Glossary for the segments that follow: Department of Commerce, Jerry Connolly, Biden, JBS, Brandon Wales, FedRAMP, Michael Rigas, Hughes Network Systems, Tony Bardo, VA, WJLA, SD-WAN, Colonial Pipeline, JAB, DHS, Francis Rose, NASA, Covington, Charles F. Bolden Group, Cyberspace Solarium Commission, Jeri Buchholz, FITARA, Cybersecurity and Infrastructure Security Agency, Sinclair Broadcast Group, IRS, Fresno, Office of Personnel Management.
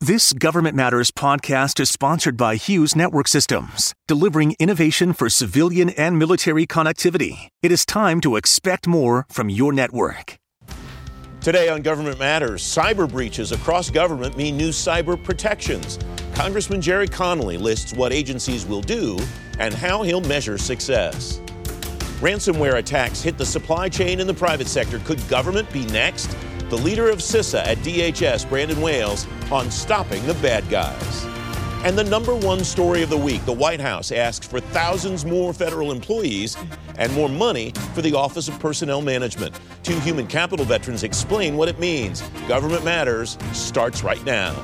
This Government Matters podcast is sponsored by Hughes Network Systems, delivering innovation for civilian and military connectivity. It is time to expect more from your network. Today on Government Matters, cyber breaches across government mean new cyber protections. Congressman Jerry Connolly lists what agencies will do and how he'll measure success. Ransomware attacks hit the supply chain and the private sector. Could government be next? The leader of CISA at DHS, Brandon Wales, on stopping the bad guys. And the number one story of the week, the White House asks for thousands more federal employees and more money for the Office of Personnel Management. Two human capital veterans explain what it means. Government Matters starts right now.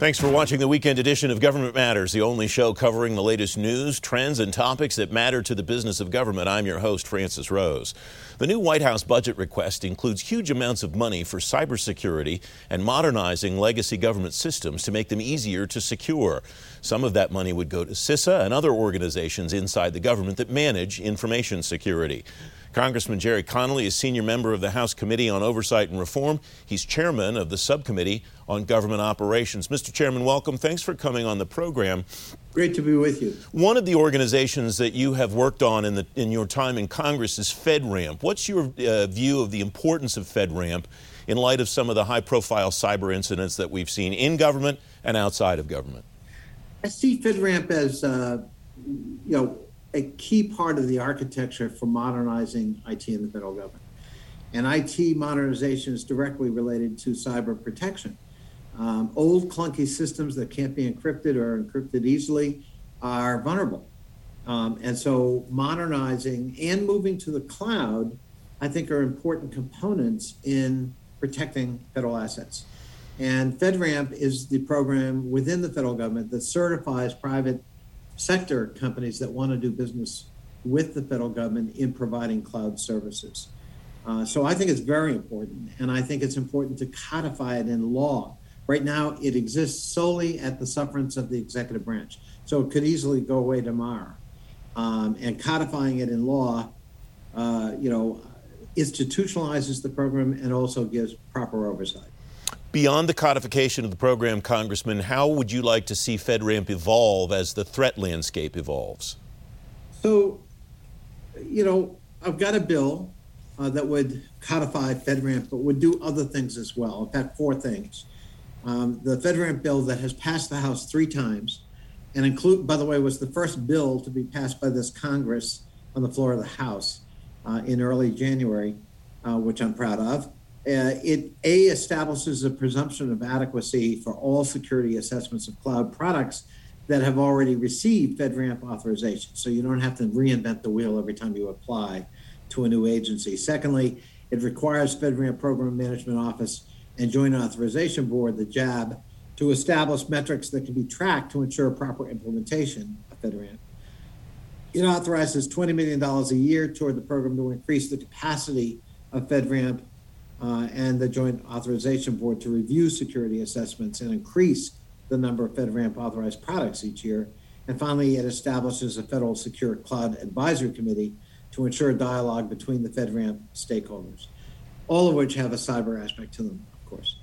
Thanks for watching the weekend edition of Government Matters, the only show covering the latest news, trends, and topics that matter to the business of government. I'm your host, Francis Rose. The new White House budget request includes huge amounts of money for cybersecurity and modernizing legacy government systems to make them easier to secure. Some of that money would go to CISA and other organizations inside the government that manage information security. Congressman Jerry Connolly is senior member of the House Committee on Oversight and Reform. He's chairman of the subcommittee on government operations. Mr. Chairman, welcome. Thanks for coming on the program. Great to be with you. One of the organizations that you have worked on in your time in Congress is FedRAMP. What's your view of the importance of FedRAMP in light of some of the high-profile cyber incidents that we've seen in government and outside of government? I see FedRAMP as, a key part of the architecture for modernizing IT in the federal government. And IT modernization is directly related to cyber protection. Old clunky systems that can't be encrypted or encrypted easily are vulnerable. And so modernizing and moving to the cloud, I think, are important components in protecting federal assets. And FedRAMP is the program within the federal government that certifies private sector companies that want to do business with the federal government in providing cloud services. So I think it's very important, and I think it's important to codify it in law. Right now, it exists solely at the sufferance of the executive branch, so it could easily go away tomorrow. And codifying it in law, institutionalizes the program and also gives proper oversight. Beyond the codification of the program, Congressman, how would you like to see FedRAMP evolve as the threat landscape evolves? So, I've got a bill that would codify FedRAMP, but would do other things as well. In fact, four things. The FedRAMP bill that has passed the House three times, and by the way, was the first bill to be passed by this Congress on the floor of the House in early January, which I'm proud of. It establishes a presumption of adequacy for all security assessments of cloud products that have already received FedRAMP authorization. So you don't have to reinvent the wheel every time you apply to a new agency. Secondly, it requires FedRAMP Program Management Office and Joint Authorization Board, the JAB, to establish metrics that can be tracked to ensure proper implementation of FedRAMP. It authorizes $20 million a year toward the program to increase the capacity of FedRAMP and the Joint Authorization Board to review security assessments and increase the number of FedRAMP authorized products each year. And finally, it establishes a Federal Secure Cloud Advisory Committee to ensure dialogue between the FedRAMP stakeholders, all of which have a cyber aspect to them, of course.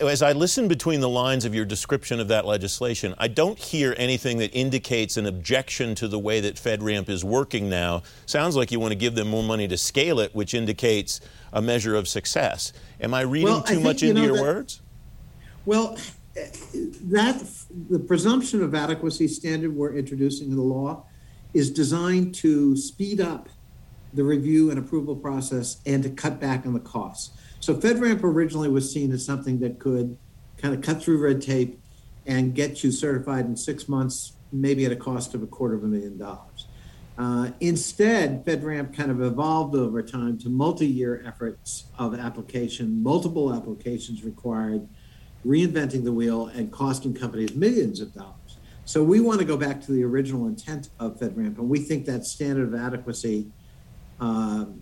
As I listen between the lines of your description of that legislation, I don't hear anything that indicates an objection to the way that FedRAMP is working now. Sounds like you want to give them more money to scale it, which indicates a measure of success. Am I reading too much into your words? Well, the presumption of adequacy standard we're introducing in the law is designed to speed up the review and approval process and to cut back on the costs. So FedRAMP originally was seen as something that could kind of cut through red tape and get you certified in 6 months, maybe at a cost of $250,000. Instead, FedRAMP kind of evolved over time to multi-year efforts of application, multiple applications required, reinventing the wheel, and costing companies millions of dollars. So we want to go back to the original intent of FedRAMP, and we think that standard of adequacy,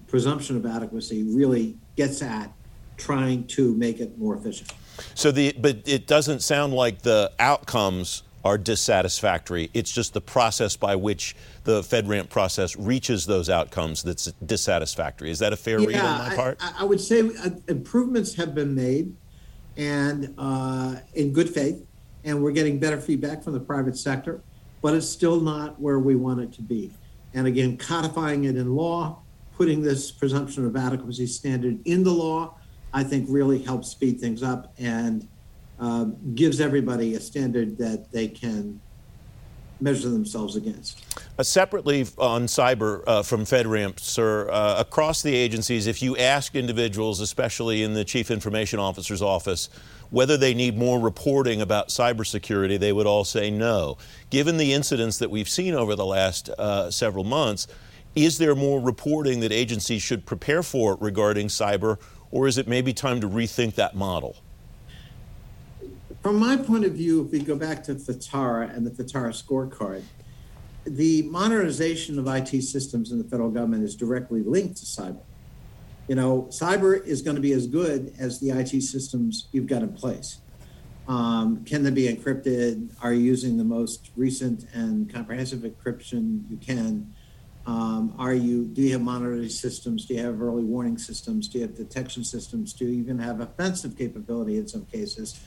presumption of adequacy, really gets at trying to make it more efficient. But it doesn't sound like the outcomes are dissatisfactory. It's just the process by which the FedRAMP process reaches those outcomes that's dissatisfactory. Is that a fair read on my part? I would say improvements have been made and in good faith, and we're getting better feedback from the private sector, but it's still not where we want it to be. And again, codifying it in law, putting this presumption of adequacy standard in the law, I think really helps speed things up and gives everybody a standard that they can measure themselves against. Separately on cyber from FedRAMP, sir, across the agencies, if you ask individuals, especially in the Chief Information Officer's office, whether they need more reporting about cybersecurity, they would all say no. Given the incidents that we've seen over the last several months, is there more reporting that agencies should prepare for regarding cyber, or is it maybe time to rethink that model? From my point of view, if we go back to FITARA and the FITARA scorecard, the modernization of IT systems in the federal government is directly linked to cyber. You know, cyber is going to be as good as the IT systems you've got in place. Can they be encrypted? Are you using the most recent and comprehensive encryption you can? Do you have monitoring systems? Do you have early warning systems? Do you have detection systems? Do you even have offensive capability in some cases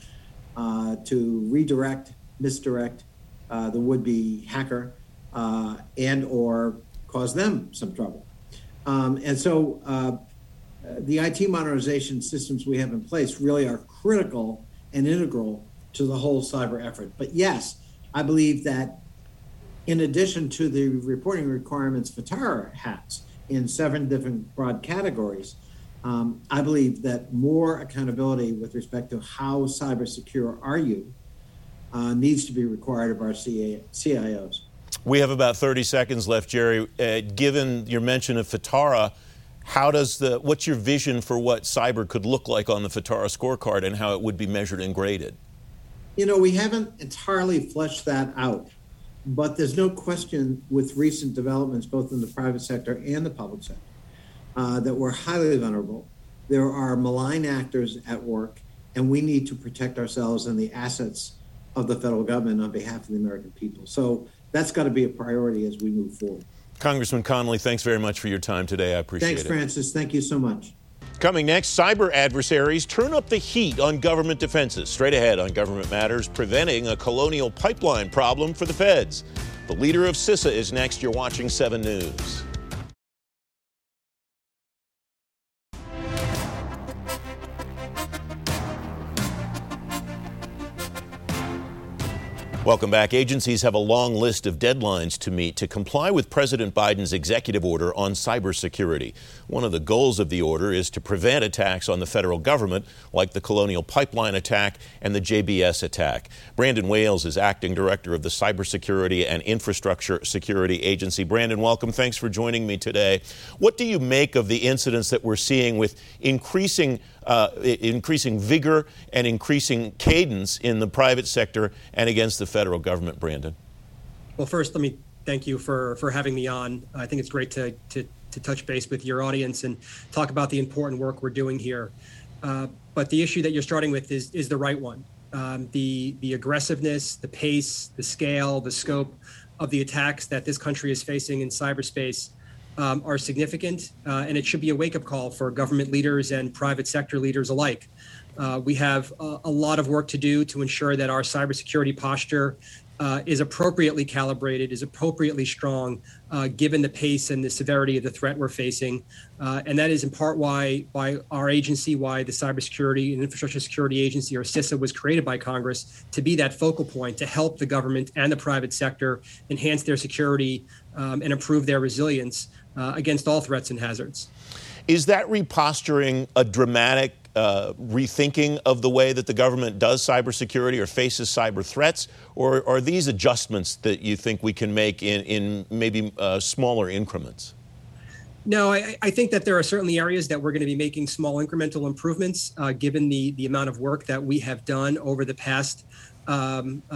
to redirect, misdirect the would-be hacker and or cause them some trouble? And so the IT modernization systems we have in place really are critical and integral to the whole cyber effort. But yes, I believe that in addition to the reporting requirements FITARA has in 7 different broad categories, I believe that more accountability with respect to how cyber secure are you needs to be required of our CIOs. We have about 30 seconds left, Jerry. Given your mention of FITARA, what's your vision for what cyber could look like on the FITARA scorecard and how it would be measured and graded? You know, we haven't entirely fleshed that out, but there's no question with recent developments, both in the private sector and the public sector, that we're highly vulnerable. There are malign actors at work, and we need to protect ourselves and the assets of the federal government on behalf of the American people. So that's got to be a priority as we move forward. Congressman Connolly, thanks very much for your time today. I appreciate it. Thanks, Francis. Thank you so much. Coming next, cyber adversaries turn up the heat on government defenses. Straight ahead on Government Matters, preventing a Colonial Pipeline problem for the feds. The leader of CISA is next. You're watching 7 News. Welcome back. Agencies have a long list of deadlines to meet to comply with President Biden's executive order on cybersecurity. One of the goals of the order is to prevent attacks on the federal government, like the Colonial Pipeline attack and the JBS attack. Brandon Wales is acting director of the Cybersecurity and Infrastructure Security Agency. Brandon, welcome. Thanks for joining me today. What do you make of the incidents that we're seeing with increasing vigor and increasing cadence in the private sector and against the federal government, Brandon? Well, first, let me thank you for having me on. I think it's great to touch base with your audience and talk about the important work we're doing here. But the issue that you're starting with is the right one. The aggressiveness, the pace, the scale, the scope of the attacks that this country is facing in cyberspace are significant, and it should be a wake-up call for government leaders and private sector leaders alike. We have a lot of work to do to ensure that our cybersecurity posture is appropriately calibrated, is appropriately strong, given the pace and the severity of the threat we're facing. And that is in part why our agency, why the Cybersecurity and Infrastructure Security Agency, or CISA, was created by Congress to be that focal point to help the government and the private sector enhance their security and improve their resilience against all threats and hazards. Is that reposturing a dramatic rethinking of the way that the government does cybersecurity or faces cyber threats, or are these adjustments that you think we can make in maybe smaller increments? No, I think that there are certainly areas that we're going to be making small incremental improvements, given the amount of work that we have done over the past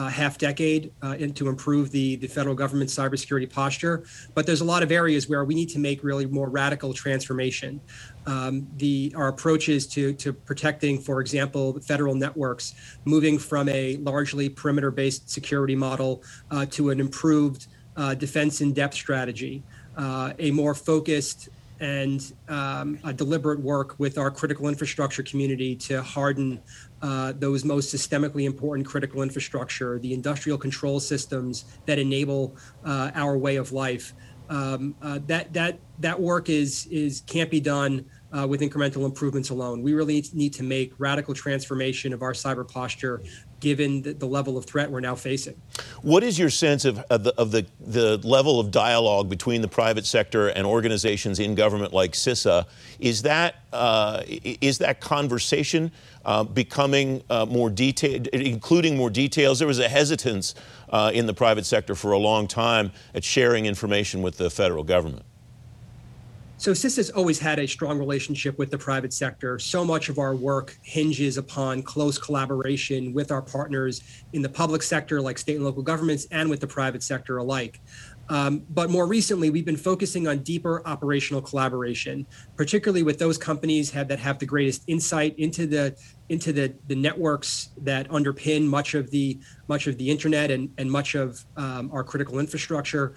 half decade and to improve the federal government's cybersecurity posture. But there's a lot of areas where we need to make really more radical transformation. Our approaches to protecting, for example, federal networks, moving from a largely perimeter-based security model to an improved defense in-depth strategy, a more focused and a deliberate work with our critical infrastructure community to harden those most systemically important critical infrastructure, the industrial control systems that enable our way of life. That work is can't be done with incremental improvements alone. We really need to make radical transformation of our cyber posture, given the level of threat we're now facing. What is your sense of the level of dialogue between the private sector and organizations in government like CISA? Is that conversation becoming more detailed, including more details? There was a hesitance in the private sector for a long time at sharing information with the federal government. So CISA's always had a strong relationship with the private sector. So much of our work hinges upon close collaboration with our partners in the public sector, like state and local governments, and with the private sector alike. But more recently, we've been focusing on deeper operational collaboration, particularly with those companies that have the greatest insight into the networks that underpin much of the internet and much of our critical infrastructure.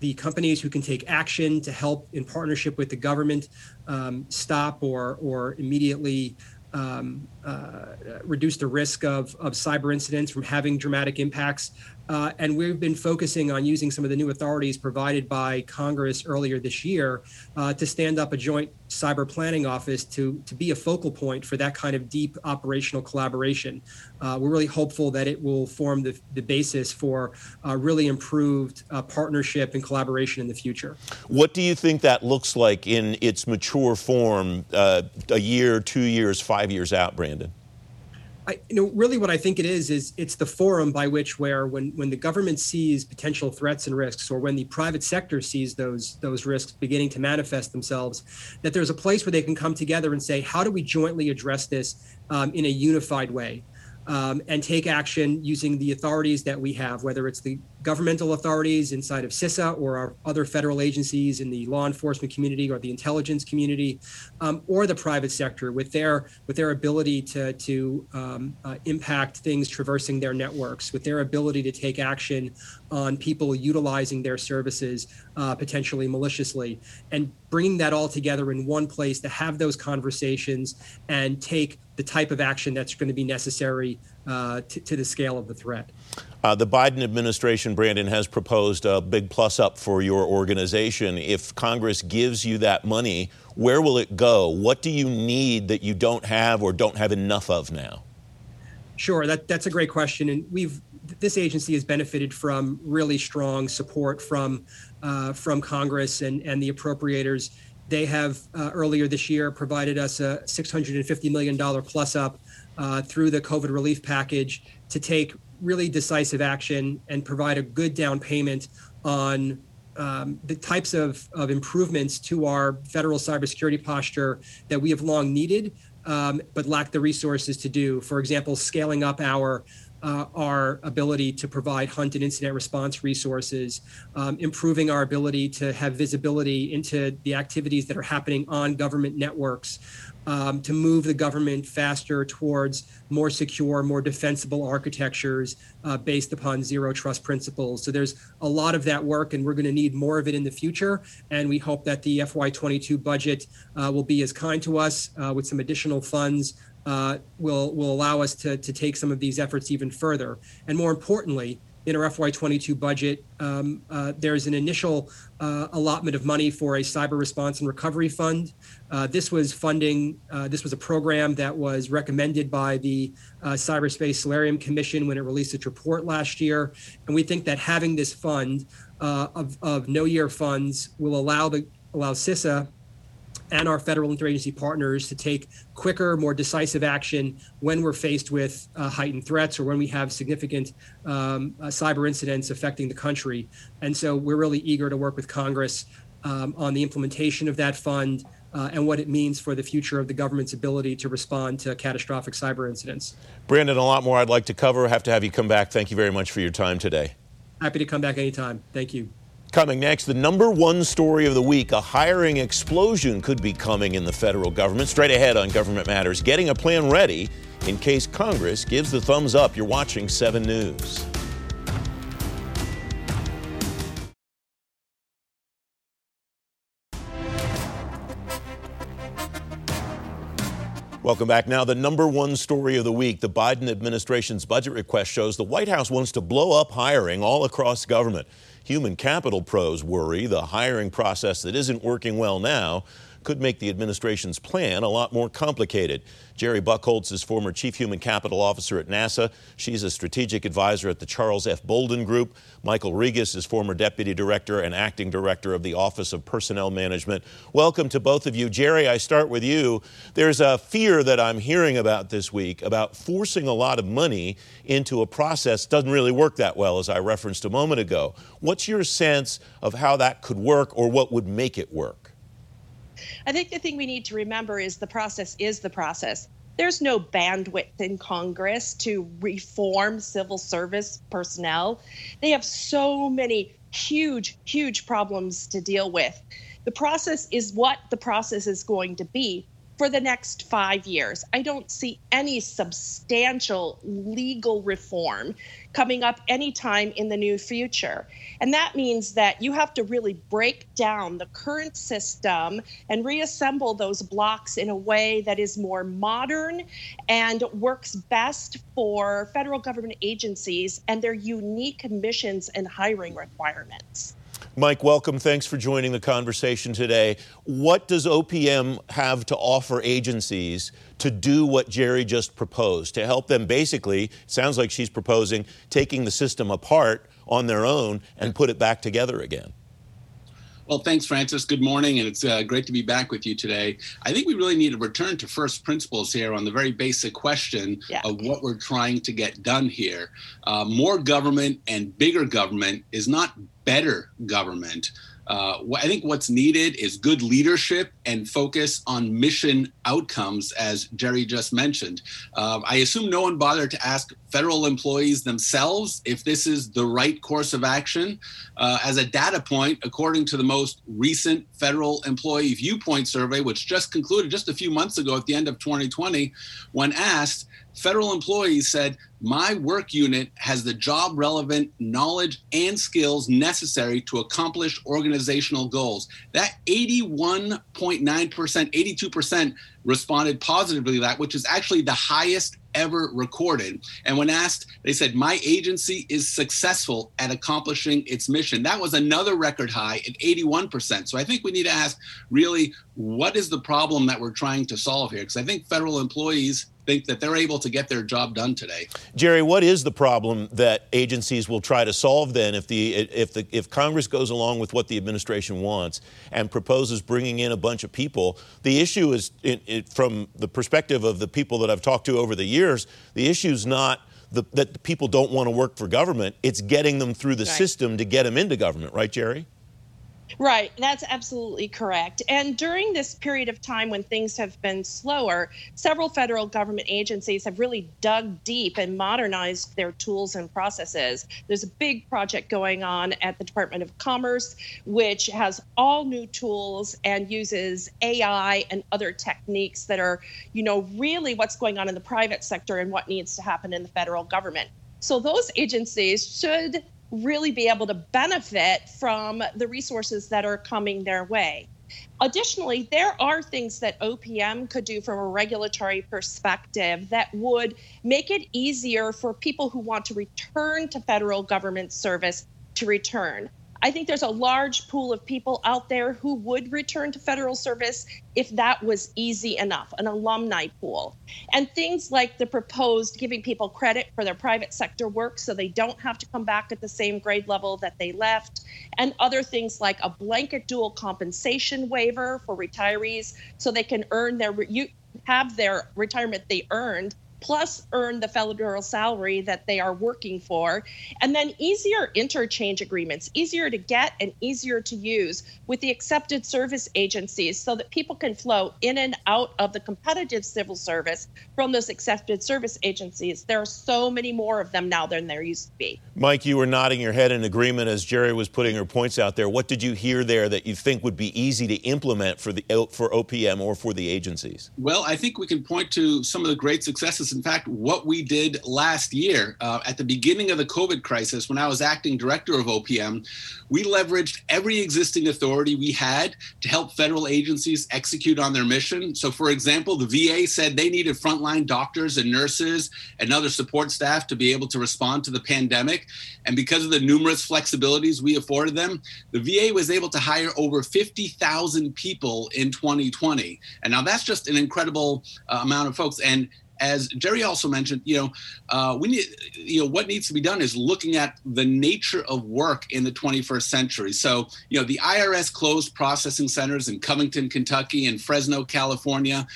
The companies who can take action to help in partnership with the government stop or immediately reduce the risk of cyber incidents from having dramatic impacts. And we've been focusing on using some of the new authorities provided by Congress earlier this year to stand up a joint cyber planning office to be a focal point for that kind of deep operational collaboration. We're really hopeful that it will form the basis for really improved partnership and collaboration in the future. What do you think that looks like in its mature form a year, 2 years, 5 years out, Brandon? Really what I think it is it's the forum by which when the government sees potential threats and risks, or when the private sector sees those risks beginning to manifest themselves, that there's a place where they can come together and say, how do we jointly address this in a unified way? And take action using the authorities that we have, whether it's the governmental authorities inside of CISA or our other federal agencies in the law enforcement community or the intelligence community, or the private sector with their ability to impact things traversing their networks, with their ability to take action on people utilizing their services potentially maliciously, and bringing that all together in one place to have those conversations and take the type of action that's going to be necessary to the scale of the threat. The Biden administration, Brandon, has proposed a big plus up for your organization. If Congress gives you that money, where will it go? What do you need that you don't have or don't have enough of now? Sure, that's a great question. And this agency has benefited from really strong support from Congress and the appropriators. They have earlier this year provided us a $650 million plus up through the COVID relief package to take really decisive action and provide a good down payment on the types of improvements to our federal cybersecurity posture that we have long needed, but lacked the resources to do. For example, scaling up our ability to provide hunt and incident response resources, improving our ability to have visibility into the activities that are happening on government networks, to move the government faster towards more secure, more defensible architectures based upon zero trust principles. So there's a lot of that work, and we're going to need more of it in the future. And we hope that the FY22 budget will be as kind to us with some additional funds will allow us to take some of these efforts even further. And more importantly, in our FY22 budget, there's an initial allotment of money for a cyber response and recovery fund. This was a program that was recommended by the Cyberspace Solarium Commission when it released its report last year. And we think that having this fund of no-year funds will allow CISA and our federal interagency partners to take quicker, more decisive action when we're faced with heightened threats or when we have significant cyber incidents affecting the country. And so we're really eager to work with Congress on the implementation of that fund and what it means for the future of the government's ability to respond to catastrophic cyber incidents. Brandon, a lot more I'd like to cover. I have to have you come back. Thank you very much for your time today. Happy to come back anytime. Thank you. Coming next, the number one story of the week, a hiring explosion could be coming in the federal government. Straight ahead on Government Matters, getting a plan ready in case Congress gives the thumbs up. You're watching 7 News. Welcome back. Now, the number one story of the week, the Biden administration's budget request shows the White House wants to blow up hiring all across government. Human capital pros worry the hiring process that isn't working well now could make the administration's plan a lot more complicated. Jeri Buchholz is former chief human capital officer at NASA. She's a strategic advisor at the Charles F. Bolden Group. Michael Rigas is former deputy director and acting director of the Office of Personnel Management. Welcome to both of you. Jeri, I start with you. There's a fear that I'm hearing about this week about forcing a lot of money into a process that doesn't really work that well, as I referenced a moment ago. What's your sense of how that could work or what would make it work? I think the thing we need to remember is the process is the process. There's no bandwidth in Congress to reform civil service personnel. They have so many huge, huge problems to deal with. The process is what the process is going to be for the next 5 years. I don't see any substantial legal reform coming up anytime in the near future. And that means that you have to really break down the current system and reassemble those blocks in a way that is more modern and works best for federal government agencies and their unique missions and hiring requirements. Mike, welcome. Thanks for joining the conversation today. What does OPM have to offer agencies to do what Jeri just proposed, to help them basically, sounds like she's proposing, taking the system apart on their own and put it back together again? Well, thanks, Francis. Good morning, and it's great to be back with you today. I think we really need to return to first principles here on the very basic question of what we're trying to get done here. More government and bigger government is not better government. I think what's needed is good leadership and focus on mission outcomes, as Jeri just mentioned. I assume no one bothered to ask federal employees themselves if this is the right course of action. As a data point, according to the most recent federal employee viewpoint survey, which just concluded just a few months ago at the end of 2020, when asked, federal employees said, my work unit has the job-relevant knowledge and skills necessary to accomplish organizational goals. That 81.9%, 82% responded positively to that, which is actually the highest ever recorded. And when asked, they said, my agency is successful at accomplishing its mission. That was another record high at 81%. So I think we need to ask, really, what is the problem that we're trying to solve here? Because I think federal employees think that they're able to get their job done today. Jeri, what is the problem that agencies will try to solve then if Congress goes along with what the administration wants and proposes bringing in a bunch of people? The issue is, from the perspective of the people that I've talked to over the years, the issue's not that people don't want to work for government. It's getting them through the system to get them into government, right, Jeri? Right. That's absolutely correct. And during this period of time when things have been slower, several federal government agencies have really dug deep and modernized their tools and processes. There's a big project going on at the Department of Commerce, which has all new tools and uses AI and other techniques that are, really what's going on in the private sector and what needs to happen in the federal government. So those agencies should really be able to benefit from the resources that are coming their way. Additionally, there are things that OPM could do from a regulatory perspective that would make it easier for people who want to return to federal government service to return. I think there's a large pool of people out there who would return to federal service if that was easy enough, an alumni pool. And things like the proposed giving people credit for their private sector work so they don't have to come back at the same grade level that they left, and other things like a blanket dual compensation waiver for retirees so they can have their retirement they earned plus earn the federal salary that they are working for, and then easier interchange agreements, easier to get and easier to use with the accepted service agencies so that people can flow in and out of the competitive civil service from those accepted service agencies. There are so many more of them now than there used to be. Mike, you were nodding your head in agreement as Jeri was putting her points out there. What did you hear there that you think would be easy to implement for OPM or for the agencies? Well, I think we can point to some of the great successes. In fact, what we did last year at the beginning of the COVID crisis, when I was acting director of OPM, we leveraged every existing authority we had to help federal agencies execute on their mission. So, for example, the VA said they needed frontline doctors and nurses and other support staff to be able to respond to the pandemic. And because of the numerous flexibilities we afforded them, the VA was able to hire over 50,000 people in 2020. And now that's just an incredible amount of folks. And as Jeri also mentioned, we need, what needs to be done is looking at the nature of work in the 21st century. So, the IRS closed processing centers in Covington, Kentucky, and Fresno, California,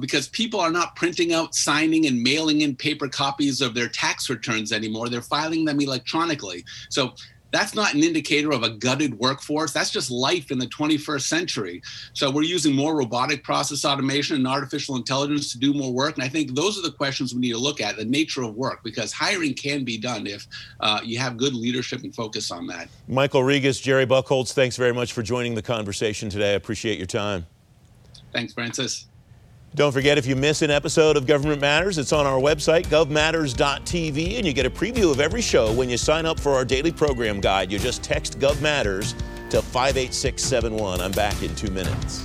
because people are not printing out, signing, and mailing in paper copies of their tax returns anymore. They're filing them electronically. So that's not an indicator of a gutted workforce. That's just life in the 21st century. So we're using more robotic process automation and artificial intelligence to do more work. And I think those are the questions we need to look at, the nature of work, because hiring can be done if you have good leadership and focus on that. Michael Rigas, Jeri Buchholz, thanks very much for joining the conversation today. I appreciate your time. Thanks, Francis. Don't forget, if you miss an episode of Government Matters, it's on our website, govmatters.tv, and you get a preview of every show when you sign up for our daily program guide. You just text GovMatters to 58671. I'm back in 2 minutes.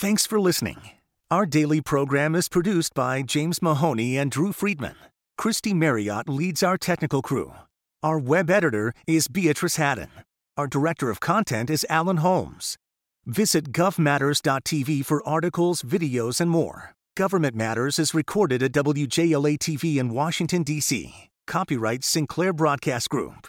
Thanks for listening. Our daily program is produced by James Mahoney and Drew Friedman. Christy Marriott leads our technical crew. Our web editor is Beatrice Haddon. Our director of content is Alan Holmes. Visit govmatters.tv for articles, videos, and more. Government Matters is recorded at WJLA-TV in Washington, D.C. Copyright Sinclair Broadcast Group.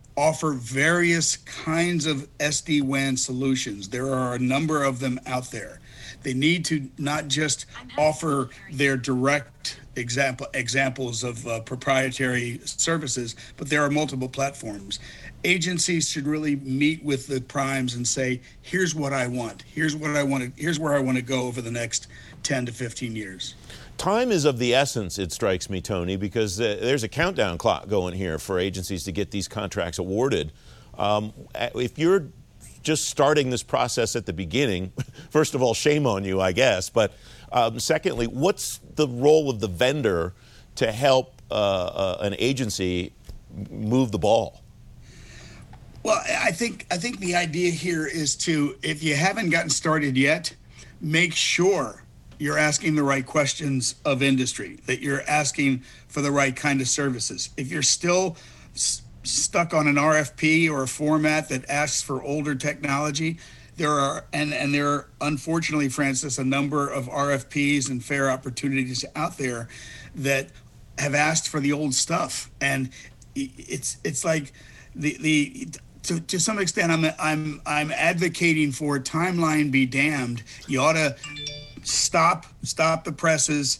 offer various kinds of SD-WAN solutions. There are a number of them out there. They need to not just offer their direct examples of proprietary services, but there are multiple platforms. Agencies should really meet with the primes and say, here's what I want. Here's where I want to go over the next 10 to 15 years. Time is of the essence, it strikes me, Tony, because there's a countdown clock going here for agencies to get these contracts awarded. If you're just starting this process at the beginning, first of all, shame on you, I guess. But secondly, what's the role of the vendor to help an agency move the ball? Well, I think the idea here is to, if you haven't gotten started yet, make sure you're asking the right questions of industry, that you're asking for the right kind of services. If you're still stuck on an RFP or a format that asks for older technology, there are, and there are, unfortunately, Francis, a number of RFPs and fair opportunities out there that have asked for the old stuff. And it's like the To some extent, I'm advocating for timeline be damned. You ought to stop the presses,